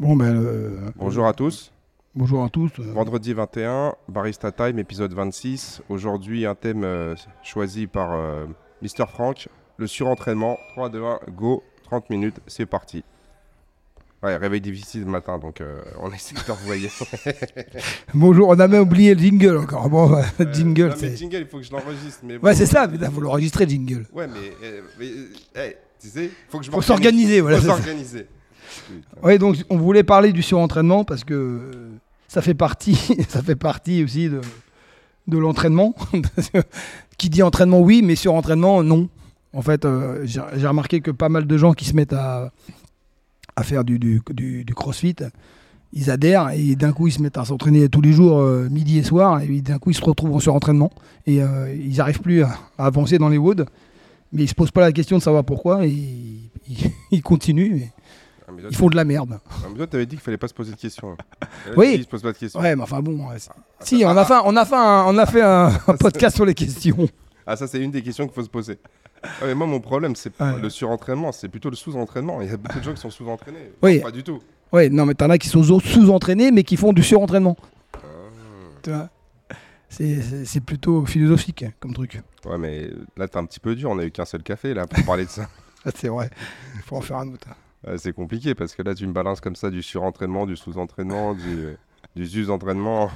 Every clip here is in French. Bon, ben, bonjour à tous. Bonjour à tous. Vendredi 21, Barista Time, épisode 26. Aujourd'hui, un thème choisi par Mr. Frank, le surentraînement. 3, 2, 1, go, 30 minutes, c'est parti. Ouais, réveil difficile le matin, donc on essaie de t'envoyer. Bonjour, on a même oublié le jingle encore. Bon, jingle, non, mais jingle, il faut que je l'enregistre. Mais bon, ouais, c'est ça, il faut l'enregistrer, jingle. Ouais, mais tu sais, il faut que je m'organise. Faut s'organiser. Oui, donc on voulait parler du surentraînement parce que ça fait partie aussi de l'entraînement. Qui dit entraînement, oui, mais surentraînement, non. En fait, j'ai remarqué que pas mal de gens qui se mettent à faire du crossfit, ils adhèrent et d'un coup ils se mettent à s'entraîner tous les jours, midi et soir, et d'un coup ils se retrouvent en surentraînement et ils n'arrivent plus à avancer dans les WOD, mais ils ne se posent pas la question de savoir pourquoi et ils continuent. Ils font de la merde. Mais toi, tu avais dit qu'il ne fallait pas se poser de questions. Oui. Ils se posent pas de questions. Ouais, mais enfin bon. Si, on a fait un podcast sur les questions. Ah, ça, c'est une des questions qu'il faut se poser. Ah, mais moi, mon problème, c'est pas le surentraînement, c'est plutôt le sous-entraînement. Il y a beaucoup de gens qui sont sous-entraînés. Oui. Pas du tout. Oui, non, mais t'en as qui sont sous-entraînés, mais qui font du surentraînement. Tu vois, c'est plutôt philosophique comme truc. Ouais, mais là, t'es un petit peu dur. On a eu qu'un seul café là pour parler de ça. C'est vrai. Il faut en faire un autre. C'est compliqué parce que là, tu me balances comme ça du surentraînement, du sous-entraînement, du sus-entraînement.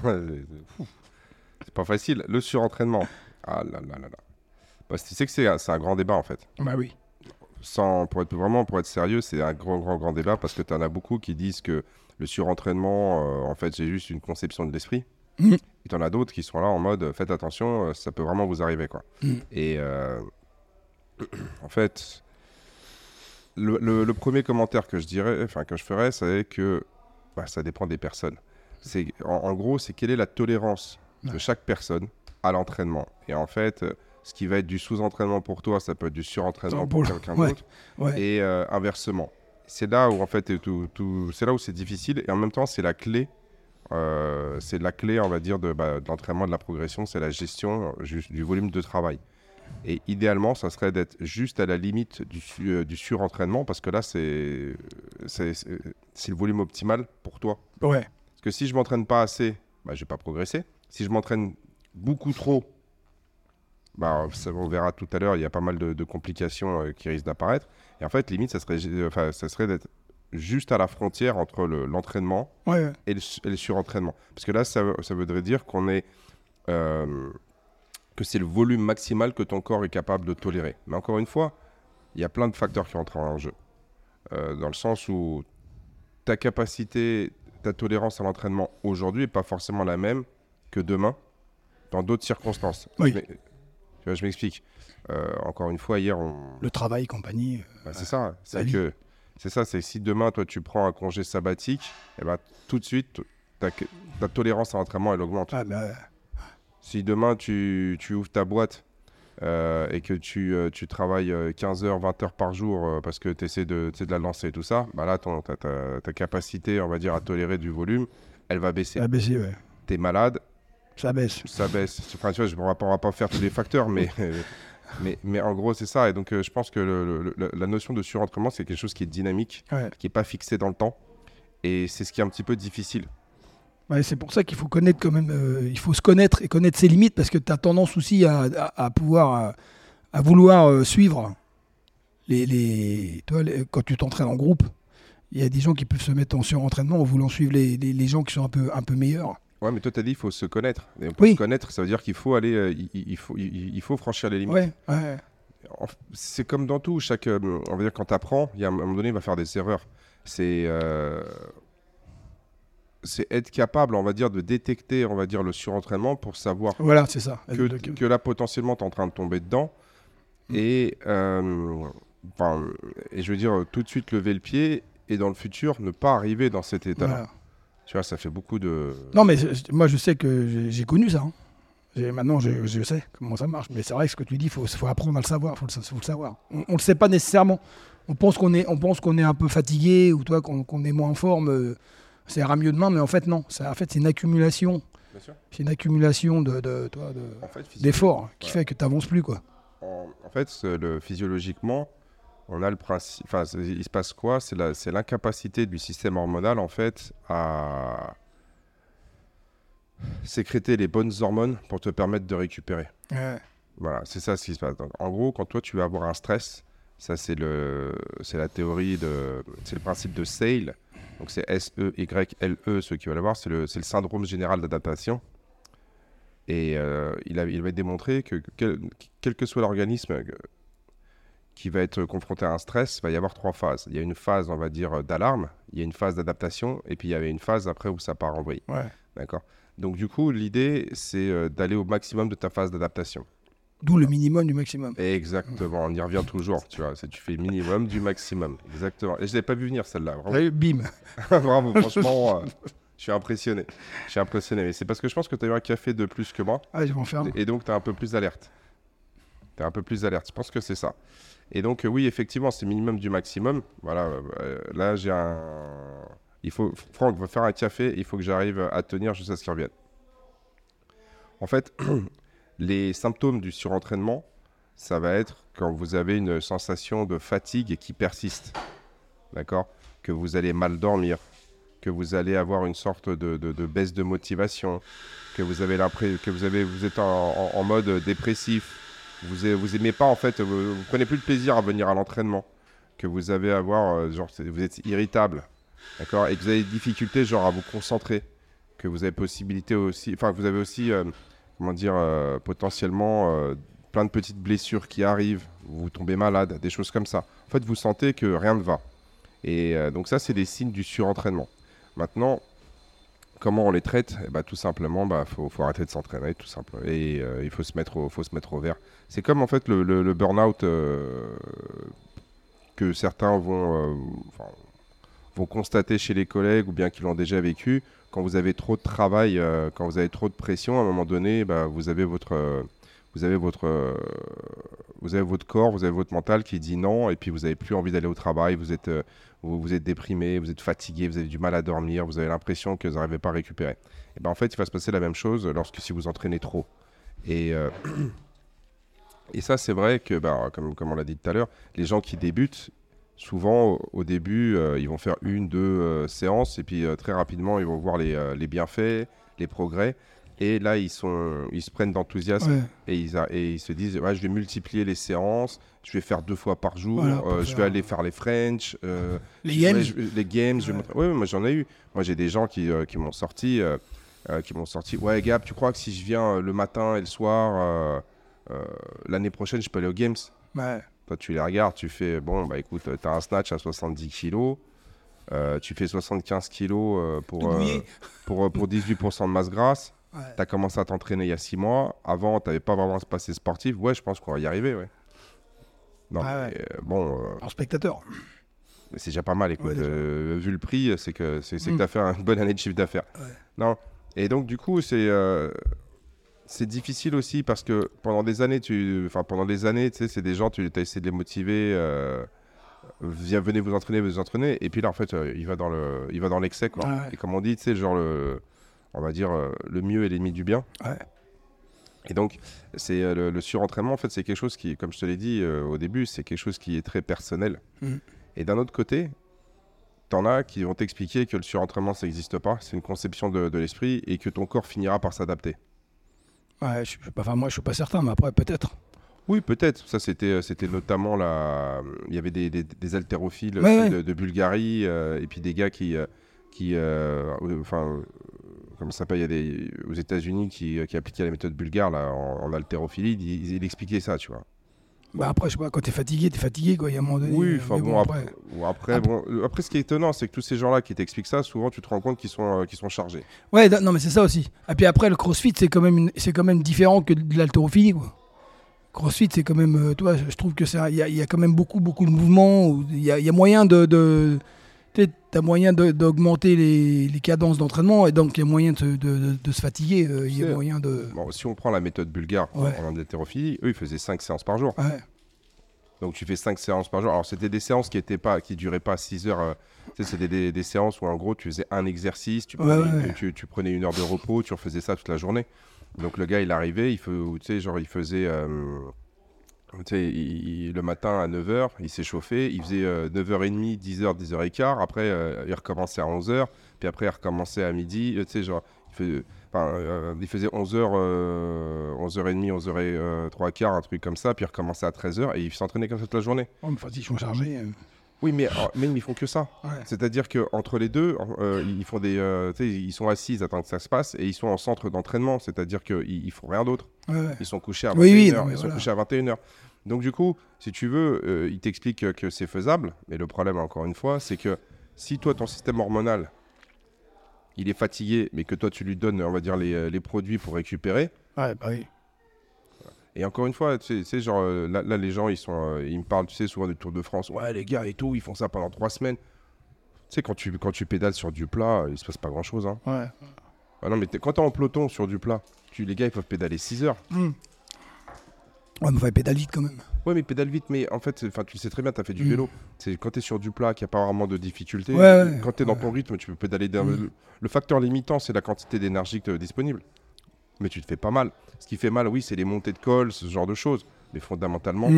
C'est pas facile. Le surentraînement. Ah là là là là. Parce que tu sais que c'est un grand débat en fait. Bah oui. Pour être sérieux, c'est un grand débat parce que tu en as beaucoup qui disent que le surentraînement, en fait, c'est juste une conception de l'esprit. Mmh. Et tu en as d'autres qui sont là en mode faites attention, ça peut vraiment vous arriver quoi. Mmh. Et en fait. Le premier commentaire que je ferais, c'est que ça dépend des personnes. C'est, en gros, c'est quelle est la tolérance de chaque personne à l'entraînement. Et en fait, ce qui va être du sous-entraînement pour toi, ça peut être du surentraînement pour quelqu'un d'autre. Ouais. Et inversement. C'est là où en fait, c'est là où c'est difficile. Et en même temps, c'est la clé. C'est la clé, on va dire, de l'entraînement, de la progression. C'est la gestion du volume de travail. Et idéalement, ça serait d'être juste à la limite du surentraînement parce que là, c'est le volume optimal pour toi. Ouais. Parce que si je ne m'entraîne pas assez, je ne vais pas progresser. Si je m'entraîne beaucoup trop, on verra tout à l'heure, il y a pas mal de complications qui risquent d'apparaître. Et en fait, limite, ça serait d'être juste à la frontière entre l'entraînement et le surentraînement. Parce que là, ça voudrait dire qu'on est... que c'est le volume maximal que ton corps est capable de tolérer. Mais encore une fois, il y a plein de facteurs qui entrent en jeu. Dans le sens où ta capacité, ta tolérance à l'entraînement aujourd'hui n'est pas forcément la même que demain, dans d'autres circonstances. Oui. Mais, tu vois, je m'explique. Encore une fois, hier... Le travail, compagnie... c'est ça. C'est que si demain, toi, tu prends un congé sabbatique, et tout de suite, ta tolérance à l'entraînement, elle augmente. Si demain, tu ouvres ta boîte et que tu travailles 15 heures, 20 heures par jour parce que tu essaies de la lancer et tout ça, là, ta capacité, on va dire, à tolérer du volume, elle va baisser. Elle va baisser, ouais. T'es malade. Ça baisse. Enfin, tu vois, on va pas faire tous les facteurs, mais en gros, c'est ça. Et donc, je pense que la notion de surentraînement, c'est quelque chose qui est dynamique, qui n'est pas fixé dans le temps. Et c'est ce qui est un petit peu difficile. Ouais, c'est pour ça qu'il faut connaître quand même, il faut se connaître et connaître ses limites parce que tu as tendance aussi à pouvoir, à vouloir suivre quand tu t'entraînes en groupe, il y a des gens qui peuvent se mettre en surentraînement en voulant suivre les gens qui sont un peu meilleurs. Ouais, mais toi, tu as dit qu'il faut se connaître. Et pour se connaître, ça veut dire qu'il faut aller, il faut franchir les limites. Ouais. C'est comme dans tout, on va dire quand tu apprends, il y a un moment donné, il va faire des erreurs. C'est être capable, on va dire, de détecter, on va dire, le surentraînement pour savoir c'est ça. Que là, potentiellement, tu es en train de tomber dedans. Et je veux dire, tout de suite, lever le pied et dans le futur, ne pas arriver dans cet état-là. Voilà. Tu vois, ça fait beaucoup de... Non, mais moi, je sais que j'ai connu ça. Hein. Maintenant, je sais comment ça marche. Mais c'est vrai que ce que tu dis, il faut apprendre à le savoir. Il faut le savoir. On ne le sait pas nécessairement. On pense qu'on est un peu fatigué ou qu'on est moins en forme... ça ira mieux demain, mais en fait, non. C'est une accumulation. Bien sûr. C'est une accumulation d'efforts qui fait que tu n'avances plus. Quoi. En fait, physiologiquement, on a le principe, enfin, il se passe quoi? C'est l'incapacité du système hormonal, en fait, à sécréter les bonnes hormones pour te permettre de récupérer. Ouais. Voilà, c'est ça ce qui se passe. Donc, en gros, quand toi, tu vas avoir un stress, ça, c'est la théorie de... C'est le principe de Sale. Donc, c'est S-E-Y-L-E, ceux qui veulent le voir. C'est le syndrome général d'adaptation. Et il va être démontré que quel que soit l'organisme qui va être confronté à un stress, il va y avoir trois phases. Il y a une phase, on va dire, d'alarme, il y a une phase d'adaptation, et puis il y avait une phase après où ça part en vrille. Ouais. D'accord. Donc, du coup, l'idée, c'est d'aller au maximum de ta phase d'adaptation. D'où le minimum du maximum. Exactement, on y revient toujours, tu vois. Tu fais le minimum du maximum, exactement. Et je ne l'ai pas vu venir, celle-là. Bravo. Bim. Bravo, franchement, je suis impressionné. Mais c'est parce que je pense que tu as eu un café de plus que moi. Ah, je m'enferme. Et donc, tu es un peu plus alerte. Je pense que c'est ça. Et donc, oui, effectivement, c'est minimum du maximum. Voilà, là, j'ai un... Franck veut faire un café, il faut que j'arrive à tenir jusqu'à ce qu'il revienne. En fait... Les symptômes du surentraînement, ça va être quand vous avez une sensation de fatigue qui persiste, d'accord ? Que vous allez mal dormir, que vous allez avoir une sorte de baisse de motivation, que vous avez vous êtes en mode dépressif, vous aimez pas en fait, vous prenez plus de plaisir à venir à l'entraînement, que vous avez vous êtes irritable, d'accord ? Et que vous avez des difficultés à vous concentrer, que vous avez potentiellement plein de petites blessures qui arrivent, vous tombez malade, des choses comme ça. En fait, vous sentez que rien ne va. Et donc ça, c'est des signes du surentraînement. Maintenant, comment on les traite ? Tout simplement, faut arrêter de s'entraîner, tout simplement. Et il faut se mettre au vert. C'est comme en fait le burn-out que certains vont constater chez les collègues ou bien qu'ils l'ont déjà vécu. Quand vous avez trop de travail, quand vous avez trop de pression, à un moment donné, vous avez votre corps, vous avez votre mental qui dit non, et puis vous n'avez plus envie d'aller au travail, vous êtes déprimé, vous êtes fatigué, vous avez du mal à dormir, vous avez l'impression que vous n'arrivez pas à récupérer. Et en fait, il va se passer la même chose si vous entraînez trop. Et ça, c'est vrai que, comme on l'a dit tout à l'heure, les gens qui débutent, souvent, au début, ils vont faire 1-2 séances et puis très rapidement, ils vont voir les bienfaits, les progrès. Et là, ils se prennent d'enthousiasme et ils se disent « je vais multiplier les séances, je vais faire 2 fois par jour, je vais aller faire les French, les Games. Ouais. » Moi, j'en ai eu. Moi, j'ai des gens qui m'ont sorti « Ouais, Gab, tu crois que si je viens le matin et le soir, l'année prochaine, je peux aller aux Games ?» Ouais. Toi, tu les regardes, tu fais, écoute, tu as un snatch à 70 kilos, tu fais 75 kilos pour 18% de masse grasse, tu as commencé à t'entraîner il y a 6 mois, avant, tu n'avais pas vraiment ce passé sportif, je pense qu'on va y arriver, en spectateur. C'est déjà pas mal, écoute, vu le prix, c'est que tu as fait une bonne année de chiffre d'affaires. Ouais. Non. Et donc, du coup, c'est difficile aussi parce que pendant des années, tu sais, c'est des gens, tu as essayé de les motiver, venez vous entraîner, et puis là en fait, il va dans l'excès quoi. Ah ouais. Et comme on dit, tu sais, genre le mieux est l'ennemi du bien. Ouais. Et donc c'est le surentraînement en fait, c'est quelque chose qui, comme je te l'ai dit au début, c'est quelque chose qui est très personnel. Mmh. Et d'un autre côté, t'en as qui vont t'expliquer que le surentraînement ça n'existe pas, c'est une conception de l'esprit et que ton corps finira par s'adapter. Ouais, moi, je suis pas certain, mais après, peut-être. Oui, peut-être. Ça, c'était notamment il y avait des haltérophiles de Bulgarie, et puis des gars comment ça s'appelle, il y a des aux États-Unis qui appliquaient la méthode bulgare là en haltérophilie, il expliquait ça, tu vois. Après, je sais pas, quand t'es fatigué, quoi, il y a un moment donné. Oui, après, ce qui est étonnant, c'est que tous ces gens-là qui t'expliquent ça, souvent, tu te rends compte qu'ils sont chargés. Ouais, non, mais c'est ça aussi. Et puis après, le crossfit, c'est quand même différent que de l'haltérophilie, quoi. Crossfit, c'est quand même, toi, je trouve que il y a quand même beaucoup, beaucoup de mouvements. Il y a moyen t'as moyen d'augmenter les cadences d'entraînement et donc il y a moyen de se fatiguer. Il y a moyen de... si on prend la méthode bulgare en haltérophilie, eux, ils faisaient 5 séances par jour. Ouais. Donc tu fais 5 séances par jour. Alors c'était des séances qui duraient pas 6 heures. C'était des séances où en gros tu faisais un exercice, tu prenais 1 heure de repos, tu refaisais ça toute la journée. Donc le gars, il arrivait, il faisait Tu sais, le matin à 9h, il s'est chauffé, il faisait 9h30, 10h, 10h15, après il recommençait à 11h, puis après il recommençait à midi, tu sais, genre, il faisait 11h, 11h30, 11h15, un truc comme ça, puis il recommençait à 13h, et il s'entraînait comme ça toute la journée. Oh, mais ils sont chargés. Oui, mais ils font que ça. Ouais. C'est-à-dire qu'entre les deux, ils font des, ils sont assis, ils attendent que ça se passe, et ils sont en centre d'entraînement. C'est-à-dire qu'ils font rien d'autre. Ouais, ouais. Ils sont couchés à 21h. Sont couchés à 21h. Donc du coup, si tu veux, ils t'expliquent que c'est faisable. Mais le problème, encore une fois, c'est que si toi, ton système hormonal, il est fatigué, mais que toi, tu lui donnes, on va dire, les produits pour récupérer. Ouais, bah oui. Et encore une fois, tu sais genre, là, les gens, ils me parlent, tu sais, souvent du Tour de France. Ouais, les gars et tout, ils font ça pendant 3 semaines. Tu sais, quand tu pédales sur du plat, il se passe pas grand-chose. Hein. Ouais. Ah non, mais quand t'es en peloton sur du plat, les gars, ils peuvent pédaler 6 heures. Mmh. Ouais, mais ils pédalent vite quand même. Ouais, mais ils pédalent vite, mais en fait, tu le sais très bien, t'as fait du vélo. C'est quand t'es sur du plat, qu'il n'y a pas vraiment de difficulté. Ouais, quand t'es dans ton rythme, tu peux pédaler. Le facteur limitant, c'est la quantité d'énergie que t'as disponible. Mais tu te fais pas mal. Ce qui fait mal, oui, c'est les montées de col, ce genre de choses. Mais fondamentalement,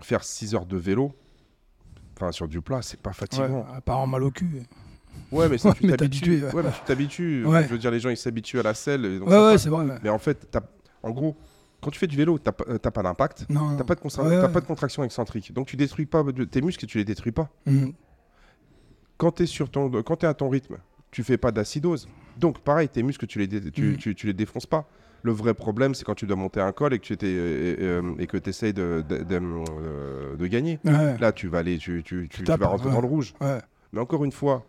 faire 6 heures de vélo, sur du plat, c'est pas fatigant. Ouais, à part en mal au cul. Ouais, mais ça, tu t'habitues. Ouais, bah, tu t'habitues. Ouais. Je veux dire, les gens, ils s'habituent à la selle. Donc c'est vrai. Ouais. Mais en fait, en gros, quand tu fais du vélo, t'as pas d'impact, t'as pas de contraction excentrique. Donc, tu détruis pas tes muscles et tu les détruis pas. Mm. Quand t'es à ton rythme, tu fais pas d'acidose. Donc, pareil, tes muscles, tu les défonces pas. Le vrai problème, c'est quand tu dois monter un col et que tu essayes de gagner. Ouais. Là, tu vas vas rentrer dans le rouge. Ouais. Mais encore une fois,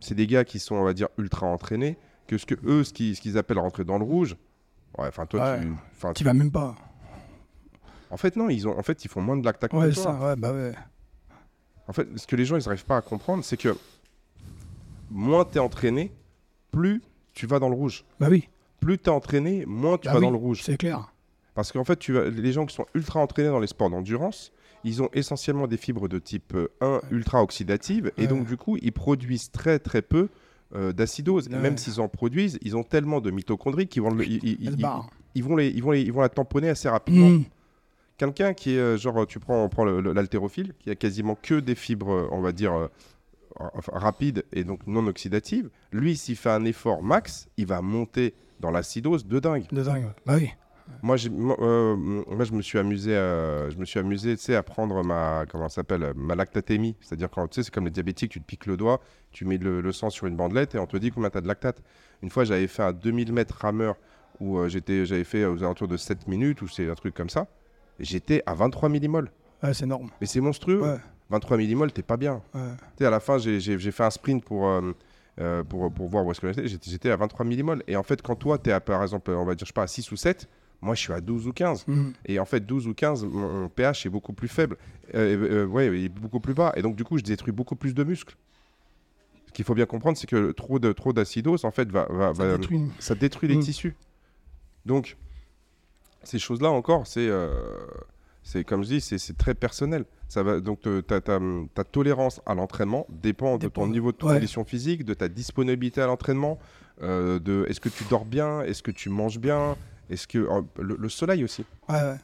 c'est des gars qui sont, on va dire, ultra entraînés, ce qu'ils appellent rentrer dans le rouge. Ouais, toi, tu vas même pas. En fait, non, ils font moins de lactate. Ouais, ça, ouais, bah ouais. En fait, ce que les gens, ils n'arrivent pas à comprendre, c'est que moins tu es entraîné, plus tu vas dans le rouge. Bah oui. Plus tu es entraîné, moins tu vas dans le rouge. C'est clair. Parce qu'en fait, les gens qui sont ultra entraînés dans les sports d'endurance, ils ont essentiellement des fibres de type 1 ultra oxydatives. Ouais. Et donc, du coup, ils produisent très, très peu d'acidose. Ouais. Et même s'ils en produisent, ils ont tellement de mitochondries qu'ils vont la tamponner assez rapidement. Mmh. Quelqu'un qui est genre, on prend l'haltérophile, qui a quasiment que des fibres, on va dire, rapide et donc non oxydative, lui, s'il fait un effort max, il va monter dans l'acidose de dingue. De dingue, bah oui. Moi, je me suis amusé, tu sais, à prendre ma lactatémie. C'est-à-dire, quand tu sais, c'est comme les diabétiques, tu te piques le doigt, tu mets le sang sur une bandelette et on te dit combien tu as de lactate. Une fois, j'avais fait un 2000 mètres rameur où j'avais fait aux alentours de 7 minutes ou c'est un truc comme ça. Et j'étais à 23 millimoles. Ouais, c'est énorme. Mais c'est monstrueux. Ouais. 23 millimoles, t'es pas bien. Ouais. À la fin, j'ai fait un sprint pour voir où est-ce que j'étais à 23 millimoles. Et en fait, quand toi, t'es à, par exemple, on va dire, je sais pas, à 6 ou 7, moi, je suis à 12 ou 15. Mm. Et en fait, 12 ou 15, mon pH est beaucoup plus faible. Il est beaucoup plus bas. Et donc, du coup, je détruis beaucoup plus de muscles. Ce qu'il faut bien comprendre, c'est que trop d'acidose, en fait, ça détruit les tissus. Donc, ces choses-là, encore, c'est comme je dis, c'est très personnel. Ça va, donc ta tolérance à l'entraînement dépend de ton niveau de condition physique, de ta disponibilité à l'entraînement, de est-ce que tu dors bien, est-ce que tu manges bien, est-ce que le soleil aussi. Ouais.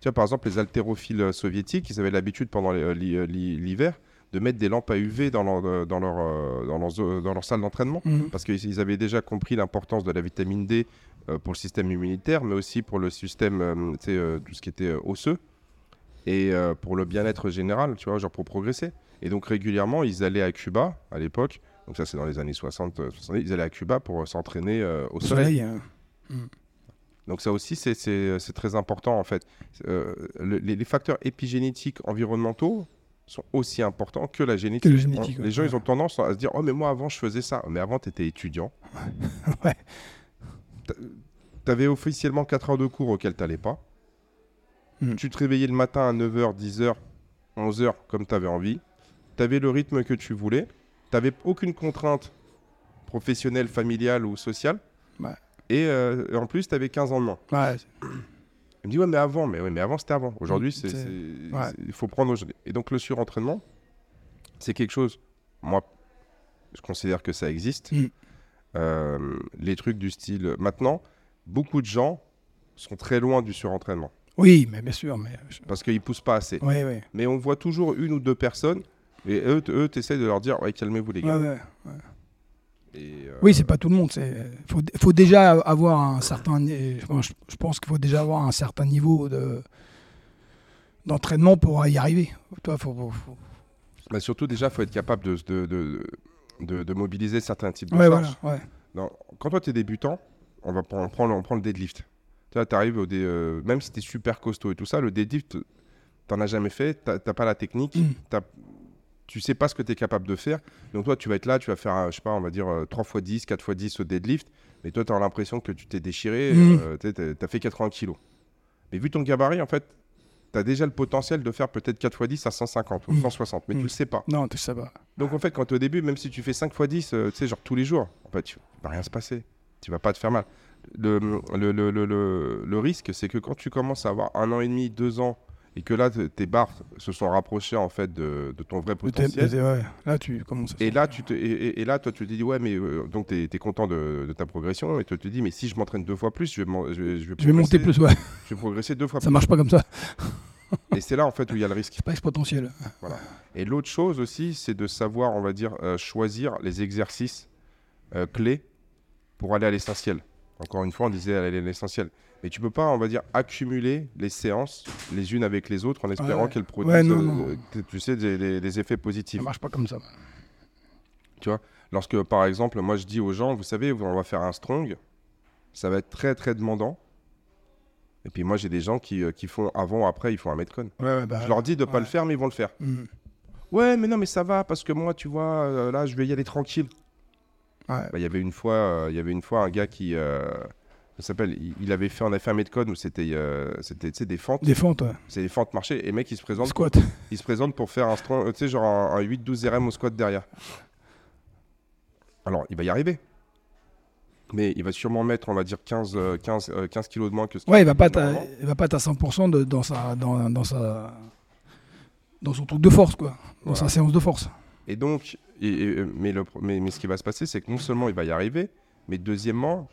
Tu vois, par exemple, les haltérophiles soviétiques, ils avaient l'habitude pendant l'hiver de mettre des lampes à UV dans leur salle d'entraînement, parce qu'ils avaient déjà compris l'importance de la vitamine D pour le système immunitaire, mais aussi pour le système, tout ce qui était osseux, et pour le bien-être général, tu vois, genre pour progresser. Et donc régulièrement, ils allaient à Cuba à l'époque, donc ça c'est dans les années 60, 70, ils allaient à Cuba pour s'entraîner au soleil. Donc ça aussi, c'est très important en fait. Les facteurs épigénétiques environnementaux sont aussi importants que la génétique. Les gens, ils ont tendance à se dire « Oh, mais moi, avant, je faisais ça. » Mais avant, tu étais étudiant. Ouais. Tu avais officiellement 4 heures de cours auxquelles tu n'allais pas. Tu te réveillais le matin à 9h, 10h, 11h, comme tu avais envie. Tu avais le rythme que tu voulais. Tu n'avais aucune contrainte professionnelle, familiale ou sociale. Ouais. Et en plus, tu avais 15 ans de moins. Ouais. Il me dit « Ouais, mais avant. » mais avant, c'était avant. Aujourd'hui, il faut prendre aujourd'hui. Et donc, le surentraînement, c'est quelque chose... Moi, je considère que ça existe. Les trucs du style... Maintenant, beaucoup de gens sont très loin du surentraînement. Oui, mais bien sûr. Mais... Parce qu'ils ne poussent pas assez. Oui, oui. Mais on voit toujours une ou deux personnes et eux tu essaies de leur dire ouais, calmez-vous les gars. Ouais, ouais, ouais. Et oui, c'est pas tout le monde. Il faut déjà avoir un certain. Je pense qu'il faut déjà avoir un certain niveau d'entraînement pour y arriver. Toi, faut... Bah surtout déjà, faut être capable de mobiliser certains types de charges. Voilà, ouais. Non, quand toi t'es débutant, on prend le deadlift. Tu vois, t'arrives au même si t'es super costaud et tout ça, le deadlift, t'en as jamais fait, t'as pas la technique. Tu sais pas ce que tu es capable de faire. Donc toi, tu vas être là, tu vas faire, je sais pas, on va dire 3 x 10, 4 x 10 au deadlift. Mais toi, tu as l'impression que tu t'es déchiré, tu as fait 80 kilos. Mais vu ton gabarit, en fait, tu as déjà le potentiel de faire peut-être 4 x 10 à 150 ou 160, mais tu le sais pas. Non, tu le sais pas. Donc en fait, quand au début, même si tu fais 5 x 10, tu sais, genre tous les jours, en fait, il va rien se passer. Tu vas pas te faire mal. Le risque, c'est que quand tu commences à avoir 1 an et demi, 2 ans, et que là, tes barres se sont rapprochées en fait de ton vrai potentiel. Ouais. Là, tu commences. Et là, toi, tu te dis ouais, mais donc t'es content de ta progression, et toi, tu te dis mais si je m'entraîne 2 fois plus, je vais monter plus, ouais. Je vais progresser 2 fois plus. Ça marche pas comme ça. Et c'est là en fait où il y a le risque. C'est pas ce potentiel. Voilà. Et l'autre chose aussi, c'est de savoir, on va dire, choisir les exercices clés pour aller à l'essentiel. Encore une fois, on disait aller à l'essentiel. Mais tu peux pas, on va dire, accumuler les séances les unes avec les autres en espérant qu'elles produisent tu sais, des effets positifs. Ça marche pas comme ça. Tu vois, lorsque par exemple, moi je dis aux gens, vous savez, on va faire un strong, ça va être très très demandant. Et puis moi j'ai des gens qui font avant, après, ils font un MetCon. Ouais, bah, je leur dis de pas le faire, mais ils vont le faire. Mmh. Ouais, mais non, mais ça va, parce que moi, tu vois, là je vais y aller tranquille. Ouais. Bah, il y avait une fois un gars qui... on a fait un MetCon où c'était des fentes. Des fentes, ouais. C'est des fentes marchées. Et le mec, il se présente pour faire un strong, tu sais, genre un 8-12 RM au squat derrière. Alors, il va y arriver. Mais il va sûrement mettre, on va dire, 15 kilos de moins que ce qu'il a. Ouais, il va pas être à 100% dans son truc de force, quoi. Dans sa séance de force. Et donc, mais ce qui va se passer, c'est que non seulement il va y arriver, mais deuxièmement...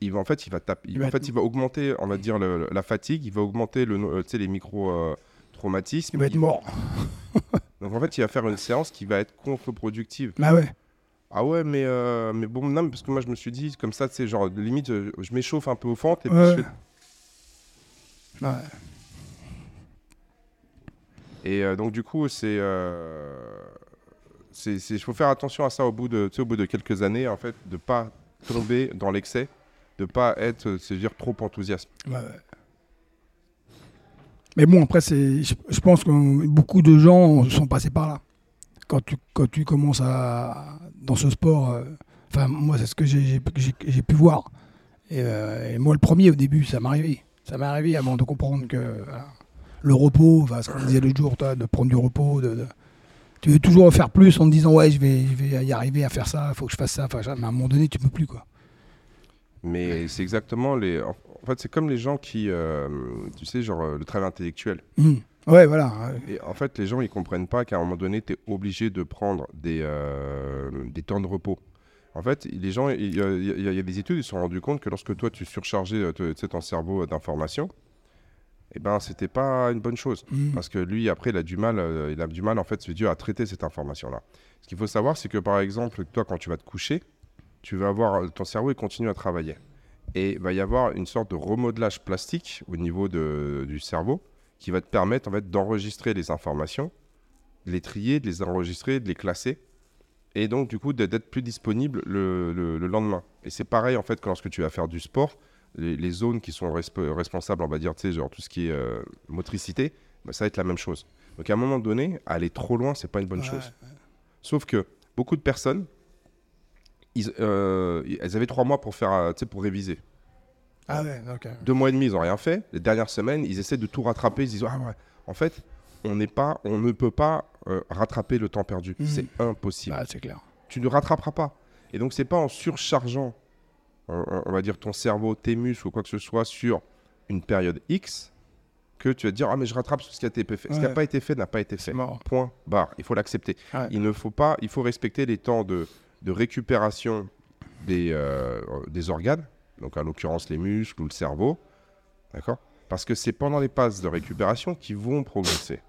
il va augmenter, on va dire, la fatigue, il va augmenter les micro-traumatismes. Il va être mort. Donc en fait, il va faire une séance qui va être contre-productive. Bah ouais. Ah ouais, mais bon, non, parce que moi, je me suis dit, comme ça, c'est genre, limite, je m'échauffe un peu aux fentes. Et puis je fais... Ouais. Et donc, du coup, c'est... Il faut faire attention à ça au bout de quelques années, en fait, de ne pas tomber dans l'excès. De pas être, c'est-à-dire trop enthousiaste. Ouais. Mais bon, après, je pense que beaucoup de gens sont passés par là. Quand tu commences dans ce sport, moi, c'est ce que j'ai pu voir. Et moi, le premier, au début, ça m'arrivait. Ça m'est arrivé avant de comprendre que le repos, ce qu'on disait l'autre jour, de prendre du repos, tu veux toujours faire plus en te disant « Ouais, je vais y arriver à faire ça, il faut que je fasse ça. » Mais à un moment donné, tu peux plus, quoi. Mais c'est exactement En fait, c'est comme les gens qui... tu sais, genre le travail intellectuel. Mmh. Ouais, voilà. Et en fait, les gens, ils comprennent pas qu'à un moment donné, tu es obligé de prendre des temps de repos. En fait, les gens... Il y a des études, ils se sont rendus compte que lorsque toi, tu surchargeais ton cerveau d'informations, eh ben, c'était pas une bonne chose. Mmh. Parce que lui, après, il a du mal, en fait, c'est dû à traiter cette information-là. Ce qu'il faut savoir, c'est que, par exemple, toi, quand tu vas te coucher, tu vas avoir ton cerveau et continue à travailler. Et il va y avoir une sorte de remodelage plastique au niveau du cerveau qui va te permettre en fait, d'enregistrer les informations, de les trier, de les enregistrer, de les classer et donc du coup d'être plus disponible le lendemain. Et c'est pareil en fait que lorsque tu vas faire du sport, les zones qui sont responsables, on va dire, tu sais, genre tout ce qui est motricité, bah, ça va être la même chose. Donc à un moment donné, aller trop loin, c'est pas une bonne chose. Sauf que beaucoup de personnes, elles avaient 3 mois pour réviser. Ah ouais, ok. 2 mois et demi, ils n'ont rien fait. Les dernières semaines, ils essaient de tout rattraper. Ils se disent, en fait, on ne peut pas rattraper le temps perdu. Mmh. C'est impossible. Ah, c'est clair. Tu ne rattraperas pas. Et donc, ce n'est pas en surchargeant, on va dire, ton cerveau, tes muscles ou quoi que ce soit sur une période X que tu vas te dire, mais je rattrape ce qui a été fait. Ouais. Ce qui n'a pas été fait n'a pas été fait. Mort. Point, barre. Il faut l'accepter. Ouais. Il faut respecter les temps de récupération des organes, donc en l'occurrence les muscles ou le cerveau, d'accord ? Parce que c'est pendant les passes de récupération qu'ils vont progresser.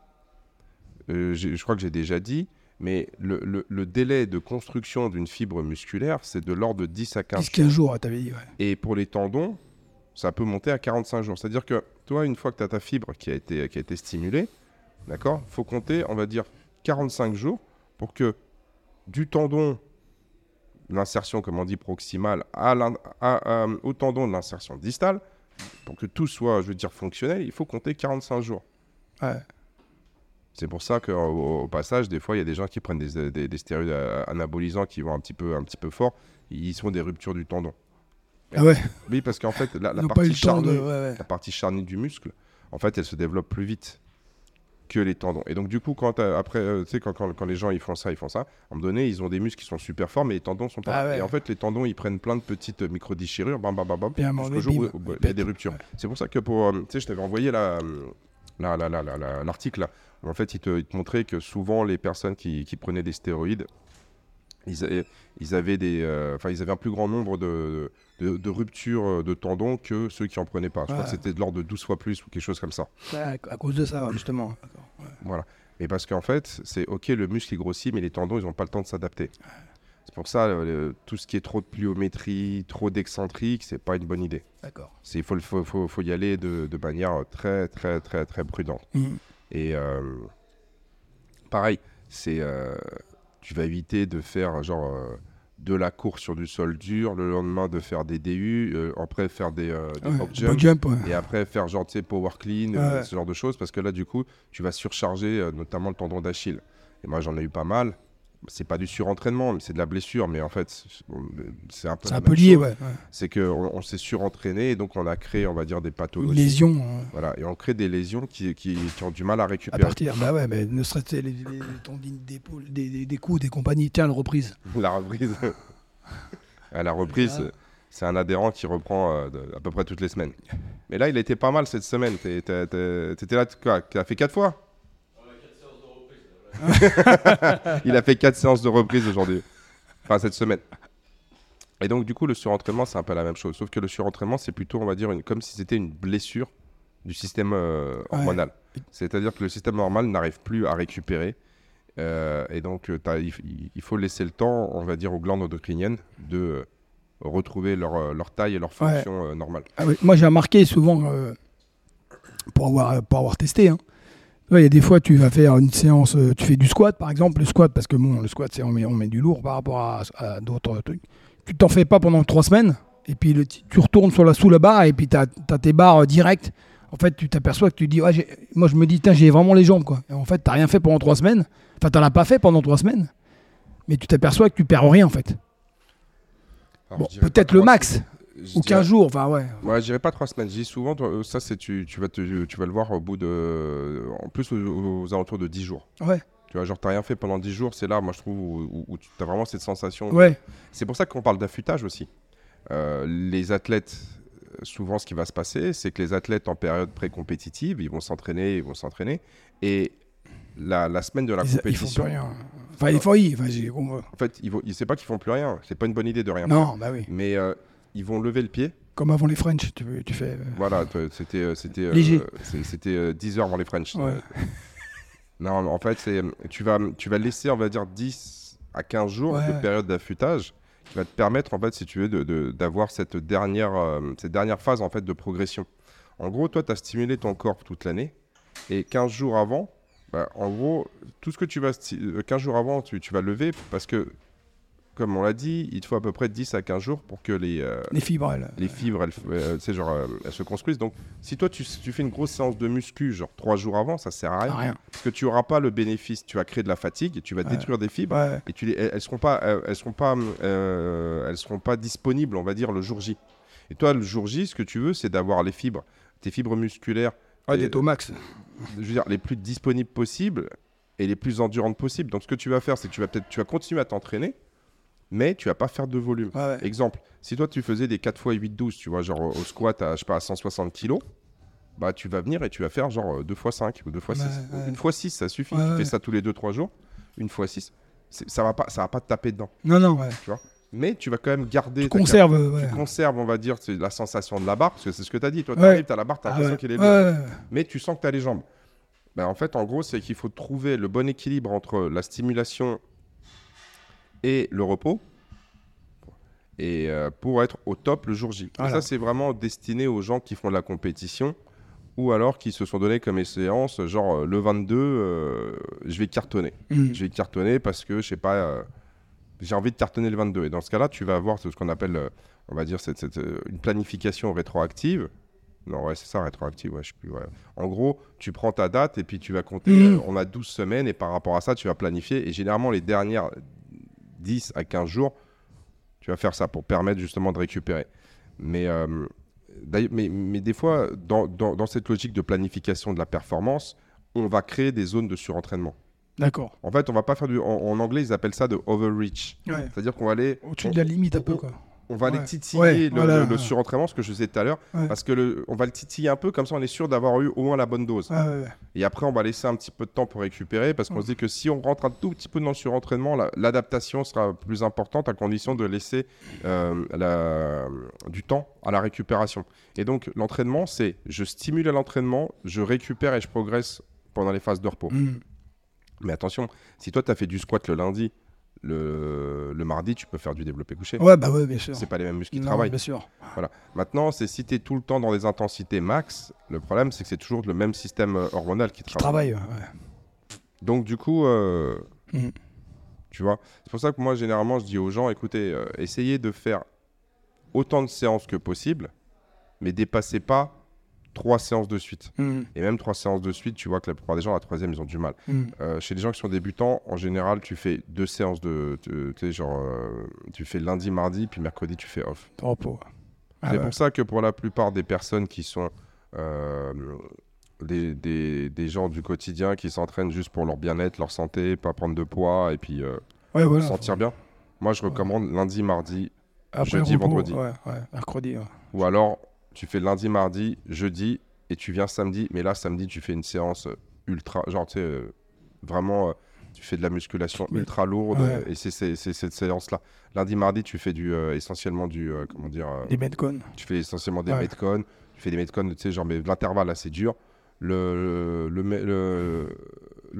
Je crois que j'ai déjà dit, mais le délai de construction d'une fibre musculaire, c'est de l'ordre de 10 à 15 jours. 10-15 jours, t'avais dit, ouais. Et pour les tendons, ça peut monter à 45 jours. C'est-à-dire que toi, une fois que tu as ta fibre qui a été stimulée, d'accord, il faut compter, on va dire, 45 jours pour que du tendon, l'insertion, comme on dit, proximale, au tendon de l'insertion distale, pour que tout soit, je veux dire, fonctionnel, il faut compter 45 jours. Ouais. C'est pour ça qu'au passage, des fois, il y a des gens qui prennent des stéroïdes anabolisants qui vont un petit peu fort, ils font des ruptures du tendon. Ah ouais. Oui, parce qu'en fait, la partie charnue du muscle, en fait, elle se développe plus vite que les tendons. Et donc, du coup, quand les gens ils font ça, à un moment donné, ils ont des muscles qui sont super forts, mais les tendons sont pas... Ah ouais. Et en fait, les tendons, ils prennent plein de petites micro-déchirures, bam, jusqu'au jour où il y a des ruptures. Ouais. C'est pour ça que je t'avais envoyé l'article, là. En fait, il te montrait que souvent, les personnes qui prenaient des stéroïdes, ils avaient un plus grand nombre de ruptures de tendons que ceux qui n'en prenaient pas. Je crois que c'était de l'ordre de 12 fois plus ou quelque chose comme ça. Ouais, à cause de ça, justement. Ouais. Voilà. Et parce qu'en fait, c'est OK, le muscle il grossit, mais les tendons, ils n'ont pas le temps de s'adapter. Ouais. C'est pour ça, tout ce qui est trop de pliométrie, trop d'excentrique, c'est pas une bonne idée. D'accord. Il faut y aller de manière très, très, très, très prudente. Mmh. Et pareil, c'est... tu vas éviter de faire genre de la course sur du sol dur, le lendemain de faire des DU, après faire des pop jumps, ouais. Et après faire genre power clean, ce genre de choses, parce que là du coup tu vas surcharger notamment le tendon d'Achille. Et moi j'en ai eu pas mal. C'est pas du surentraînement, mais c'est de la blessure. Mais en fait, c'est un peu, lié. Ouais. C'est qu'on s'est surentraîné et donc on a créé, on va dire, des pathologies. Lésions. Voilà, et on crée des lésions qui ont du mal à récupérer. À partir, bah ouais, mais ne serait-ce que les tendines d'épaule, des coudes, des compagnies. Tiens, la reprise. À la reprise, c'est un adhérent qui reprend à peu près toutes les semaines. Mais là, il a été pas mal cette semaine. T'étais là, tu as fait 4 fois? Il a fait 4 séances de reprise aujourd'hui, enfin cette semaine. Et donc du coup le surentraînement c'est un peu la même chose, sauf que le surentraînement c'est plutôt, on va dire, comme si c'était une blessure du système hormonal. Ouais. C'est-à-dire que le système hormonal n'arrive plus à récupérer et donc il faut laisser le temps, on va dire, aux glandes endocriniennes de retrouver leur taille et leur fonction normale. Ah oui. Moi j'ai remarqué souvent pour avoir testé, hein. Il y a des fois, tu vas faire une séance, tu fais du squat par exemple, le squat, parce que bon, le squat, c'est, on met du lourd par rapport à d'autres trucs. Tu t'en fais pas pendant 3 semaines, et puis tu retournes sous la barre, et puis tu as tes barres directes. En fait, tu t'aperçois que tu dis, moi je me dis, j'ai vraiment les jambes, quoi. Et en fait, tu n'as rien fait pendant 3 semaines, enfin, tu n'en as pas fait pendant 3 semaines, mais tu t'aperçois que tu perds rien en fait. Alors, bon, peut-être le max. Ou 15 jours, enfin ouais. Ouais, je dirais pas 3 semaines. Je dis souvent, ça c'est tu vas le voir au bout de... En plus aux alentours de 10 jours. Ouais. Tu vois, genre t'as rien fait pendant 10 jours, c'est là, moi je trouve, où t'as vraiment cette sensation. Ouais. C'est pour ça qu'on parle d'affûtage aussi. Les athlètes, souvent ce qui va se passer, c'est que les athlètes en période pré-compétitive, ils vont s'entraîner. Et la semaine de la compétition... Enfin, ils font rien. En fait, c'est pas qu'ils font plus rien. C'est pas une bonne idée de rien faire. Non, bah oui. Mais... ils vont lever le pied. Comme avant les French, tu fais... Voilà, c'était léger. C'était 10 heures avant les French. Ouais. Non, en fait, tu vas laisser, on va dire, 10 à 15 jours de période d'affûtage qui va te permettre, en fait, si tu veux, d'avoir cette dernière phase, en fait, de progression. En gros, toi, tu as stimulé ton corps toute l'année et 15 jours avant, bah, en gros, tout ce que tu vas... 15 jours avant, tu vas lever parce que, comme on l'a dit, il te faut à peu près 10 à 15 jours pour que les fibres elles se construisent. Donc, si toi, tu fais une grosse séance de muscu, genre 3 jours avant, ça ne sert à rien. Parce que tu n'auras pas le bénéfice. Tu vas créer de la fatigue, tu vas détruire des fibres et elles ne seront pas disponibles, on va dire, le jour J. Et toi, le jour J, ce que tu veux, c'est d'avoir les fibres, tes fibres musculaires. Ah, d'être au max. Je veux dire, les plus disponibles possibles et les plus endurantes possibles. Donc, ce que tu vas faire, c'est que tu vas continuer à t'entraîner, mais tu vas pas faire de volume. Ouais. Exemple, si toi tu faisais des 4 x 8-12, tu vois, genre au squat à, je sais pas, à 160 kg, bah tu vas venir et tu vas faire genre 2 x 5 ou 2 x 6. Ouais. 1 x 6, ça suffit. Tu fais ça tous les 2-3 jours. 1 x 6, ça va pas te taper dedans. Non, ouais. Tu vois. mais tu vas quand même garder... Tu conserves, on va dire, c'est la sensation de la barre, parce que c'est ce que tu as dit. Toi, tu arrives, tu as la barre, tu as l'impression qu'elle est lourde, mais tu sens que tu as les jambes. Ben, en fait, en gros, c'est qu'il faut trouver le bon équilibre entre la stimulation et le repos, et pour être au top le jour J. Voilà. Ça, c'est vraiment destiné aux gens qui font de la compétition ou alors qui se sont donnés comme échéance, genre le 22, je vais cartonner. Mmh. Je vais cartonner parce que, je sais pas, j'ai envie de cartonner le 22. Et dans ce cas-là, tu vas avoir ce qu'on appelle, on va dire, une planification rétroactive. Non, ouais, c'est ça, rétroactive, ouais, je sais plus. Ouais. En gros, tu prends ta date et puis tu vas compter, on a 12 semaines et par rapport à ça, tu vas planifier. Et généralement, les dernières 10 à 15 jours, tu vas faire ça pour permettre justement de récupérer. Mais des fois, dans cette logique de planification de la performance, on va créer des zones de surentraînement. D'accord. En fait, on va pas faire en anglais, ils appellent ça de overreach. Ouais. C'est-à-dire qu'on va aller... au-dessus de la limite un peu, quoi. On va aller titiller le surentraînement, ce que je disais tout à l'heure, parce que on va le titiller un peu, comme ça on est sûr d'avoir eu au moins la bonne dose. Et après, on va laisser un petit peu de temps pour récupérer, parce qu'on se dit que si on rentre un tout petit peu dans le surentraînement, l'adaptation sera plus importante à condition de laisser du temps à la récupération. Et donc, l'entraînement, c'est je stimule à l'entraînement, je récupère et je progresse pendant les phases de repos. Mmh. Mais attention, si toi, tu as fait du squat le lundi, le mardi, tu peux faire du développé couché. Ouais, bah ouais, bien sûr. C'est pas les mêmes muscles qui travaillent. Bien sûr. Voilà. Maintenant, c'est si tu es tout le temps dans des intensités max, le problème, c'est que c'est toujours le même système hormonal qui travaille. Donc, du coup, tu vois, c'est pour ça que moi, généralement, je dis aux gens, écoutez, essayez de faire autant de séances que possible, mais dépassez pas 3 séances de suite. Mmh. Et même 3 séances de suite, tu vois que la plupart des gens, la troisième, ils ont du mal. Mmh. Chez les gens qui sont débutants, en général, tu fais 2 séances de... tu fais lundi, mardi, puis mercredi, tu fais off. Repos. C'est pour ça que pour la plupart des personnes qui sont des gens du quotidien qui s'entraînent juste pour leur bien-être, leur santé, pas prendre de poids et puis sentir bien. Moi, je recommande lundi, mardi, après jeudi, repos, vendredi. Mercredi. Ouais. Ou alors... tu fais lundi, mardi, jeudi et tu viens samedi. Mais là, samedi, tu fais une séance ultra, genre, tu sais, vraiment, tu fais de la musculation ultra lourde et c'est cette séance-là. Lundi, mardi, tu fais essentiellement du, comment dire… des MetCon. Tu fais essentiellement des MetCon. Tu fais des MetCon, tu sais, genre, mais l'intervalle, là, c'est dur. Le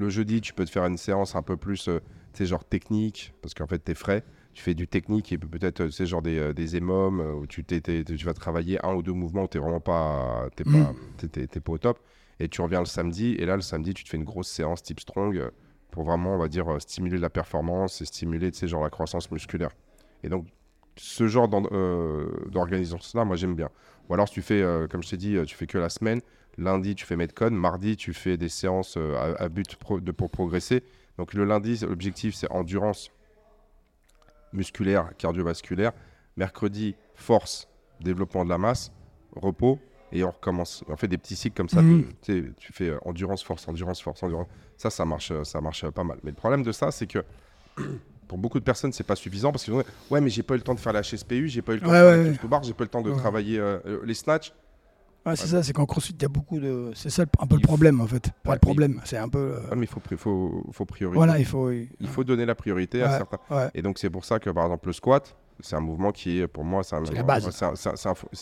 jeudi, tu peux te faire une séance un peu plus, tu sais, genre technique, parce qu'en fait, t'es frais. Tu fais du technique et peut-être c'est genre des EMOM où tu vas travailler 1 ou 2 mouvements où tu n'es vraiment pas, t'es pas au top. Et tu reviens le samedi. Et là, le samedi, tu te fais une grosse séance type strong pour vraiment, on va dire, stimuler la performance et stimuler genre, la croissance musculaire. Et donc, ce genre d'organisation-là, moi, j'aime bien. Ou alors, tu fais, comme je t'ai dit, tu fais que la semaine. Lundi, tu fais MetCon. Mardi, tu fais des séances à but pour progresser. Donc, le lundi, l'objectif, c'est endurance musculaire, cardiovasculaire. Mercredi, force, développement de la masse, repos, et on recommence. On fait des petits cycles comme ça. Tu fais endurance, force, endurance, force, endurance. Ça marche pas mal. Mais le problème de ça, c'est que pour beaucoup de personnes, c'est pas suffisant parce qu'ils vont dire ouais, mais j'ai pas eu le temps de faire la HSPU, j'ai pas eu le temps de faire le bar, j'ai pas eu le temps de travailler les snatchs. Ah, c'est ça, c'est qu'en crossfit, il y a beaucoup de. C'est ça un peu le problème en fait. Pas le problème, c'est un peu. Mais il faut prioriser. Voilà, il faut donner la priorité à certains. Ouais. Et donc, c'est pour ça que par exemple, le squat, c'est un mouvement qui est pour moi, c'est la base.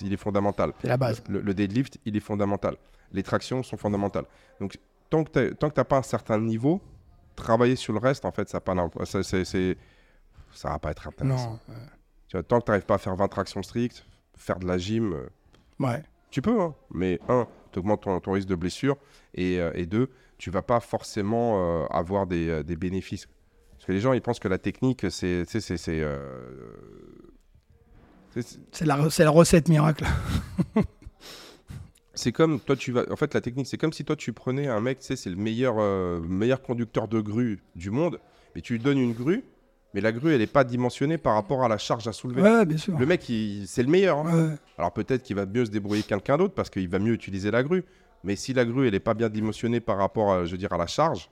Il est fondamental. C'est la base. Le deadlift, il est fondamental. Les tractions sont fondamentales. Donc, tant que tu n'as pas un certain niveau, travailler sur le reste, en fait, ça ne va pas être intéressant. Non. Tu vois, tant que tu n'arrives pas à faire 20 tractions strictes, faire de la gym. Tu peux, mais 1, tu augmentes ton risque de blessure et 2, tu ne vas pas forcément avoir des bénéfices. Parce que les gens, ils pensent que la technique, c'est la recette miracle. C'est comme, toi, en fait, la technique, c'est comme si toi, tu prenais un mec, tu sais, c'est le meilleur conducteur de grue du monde, mais tu lui donnes une grue, mais la grue, elle n'est pas dimensionnée par rapport à la charge à soulever. Ouais, bien sûr. Le mec, c'est le meilleur. Alors peut-être qu'il va mieux se débrouiller que quelqu'un d'autre parce qu'il va mieux utiliser la grue. Mais si la grue, elle n'est pas bien dimensionnée par rapport, à, je veux dire, à la charge,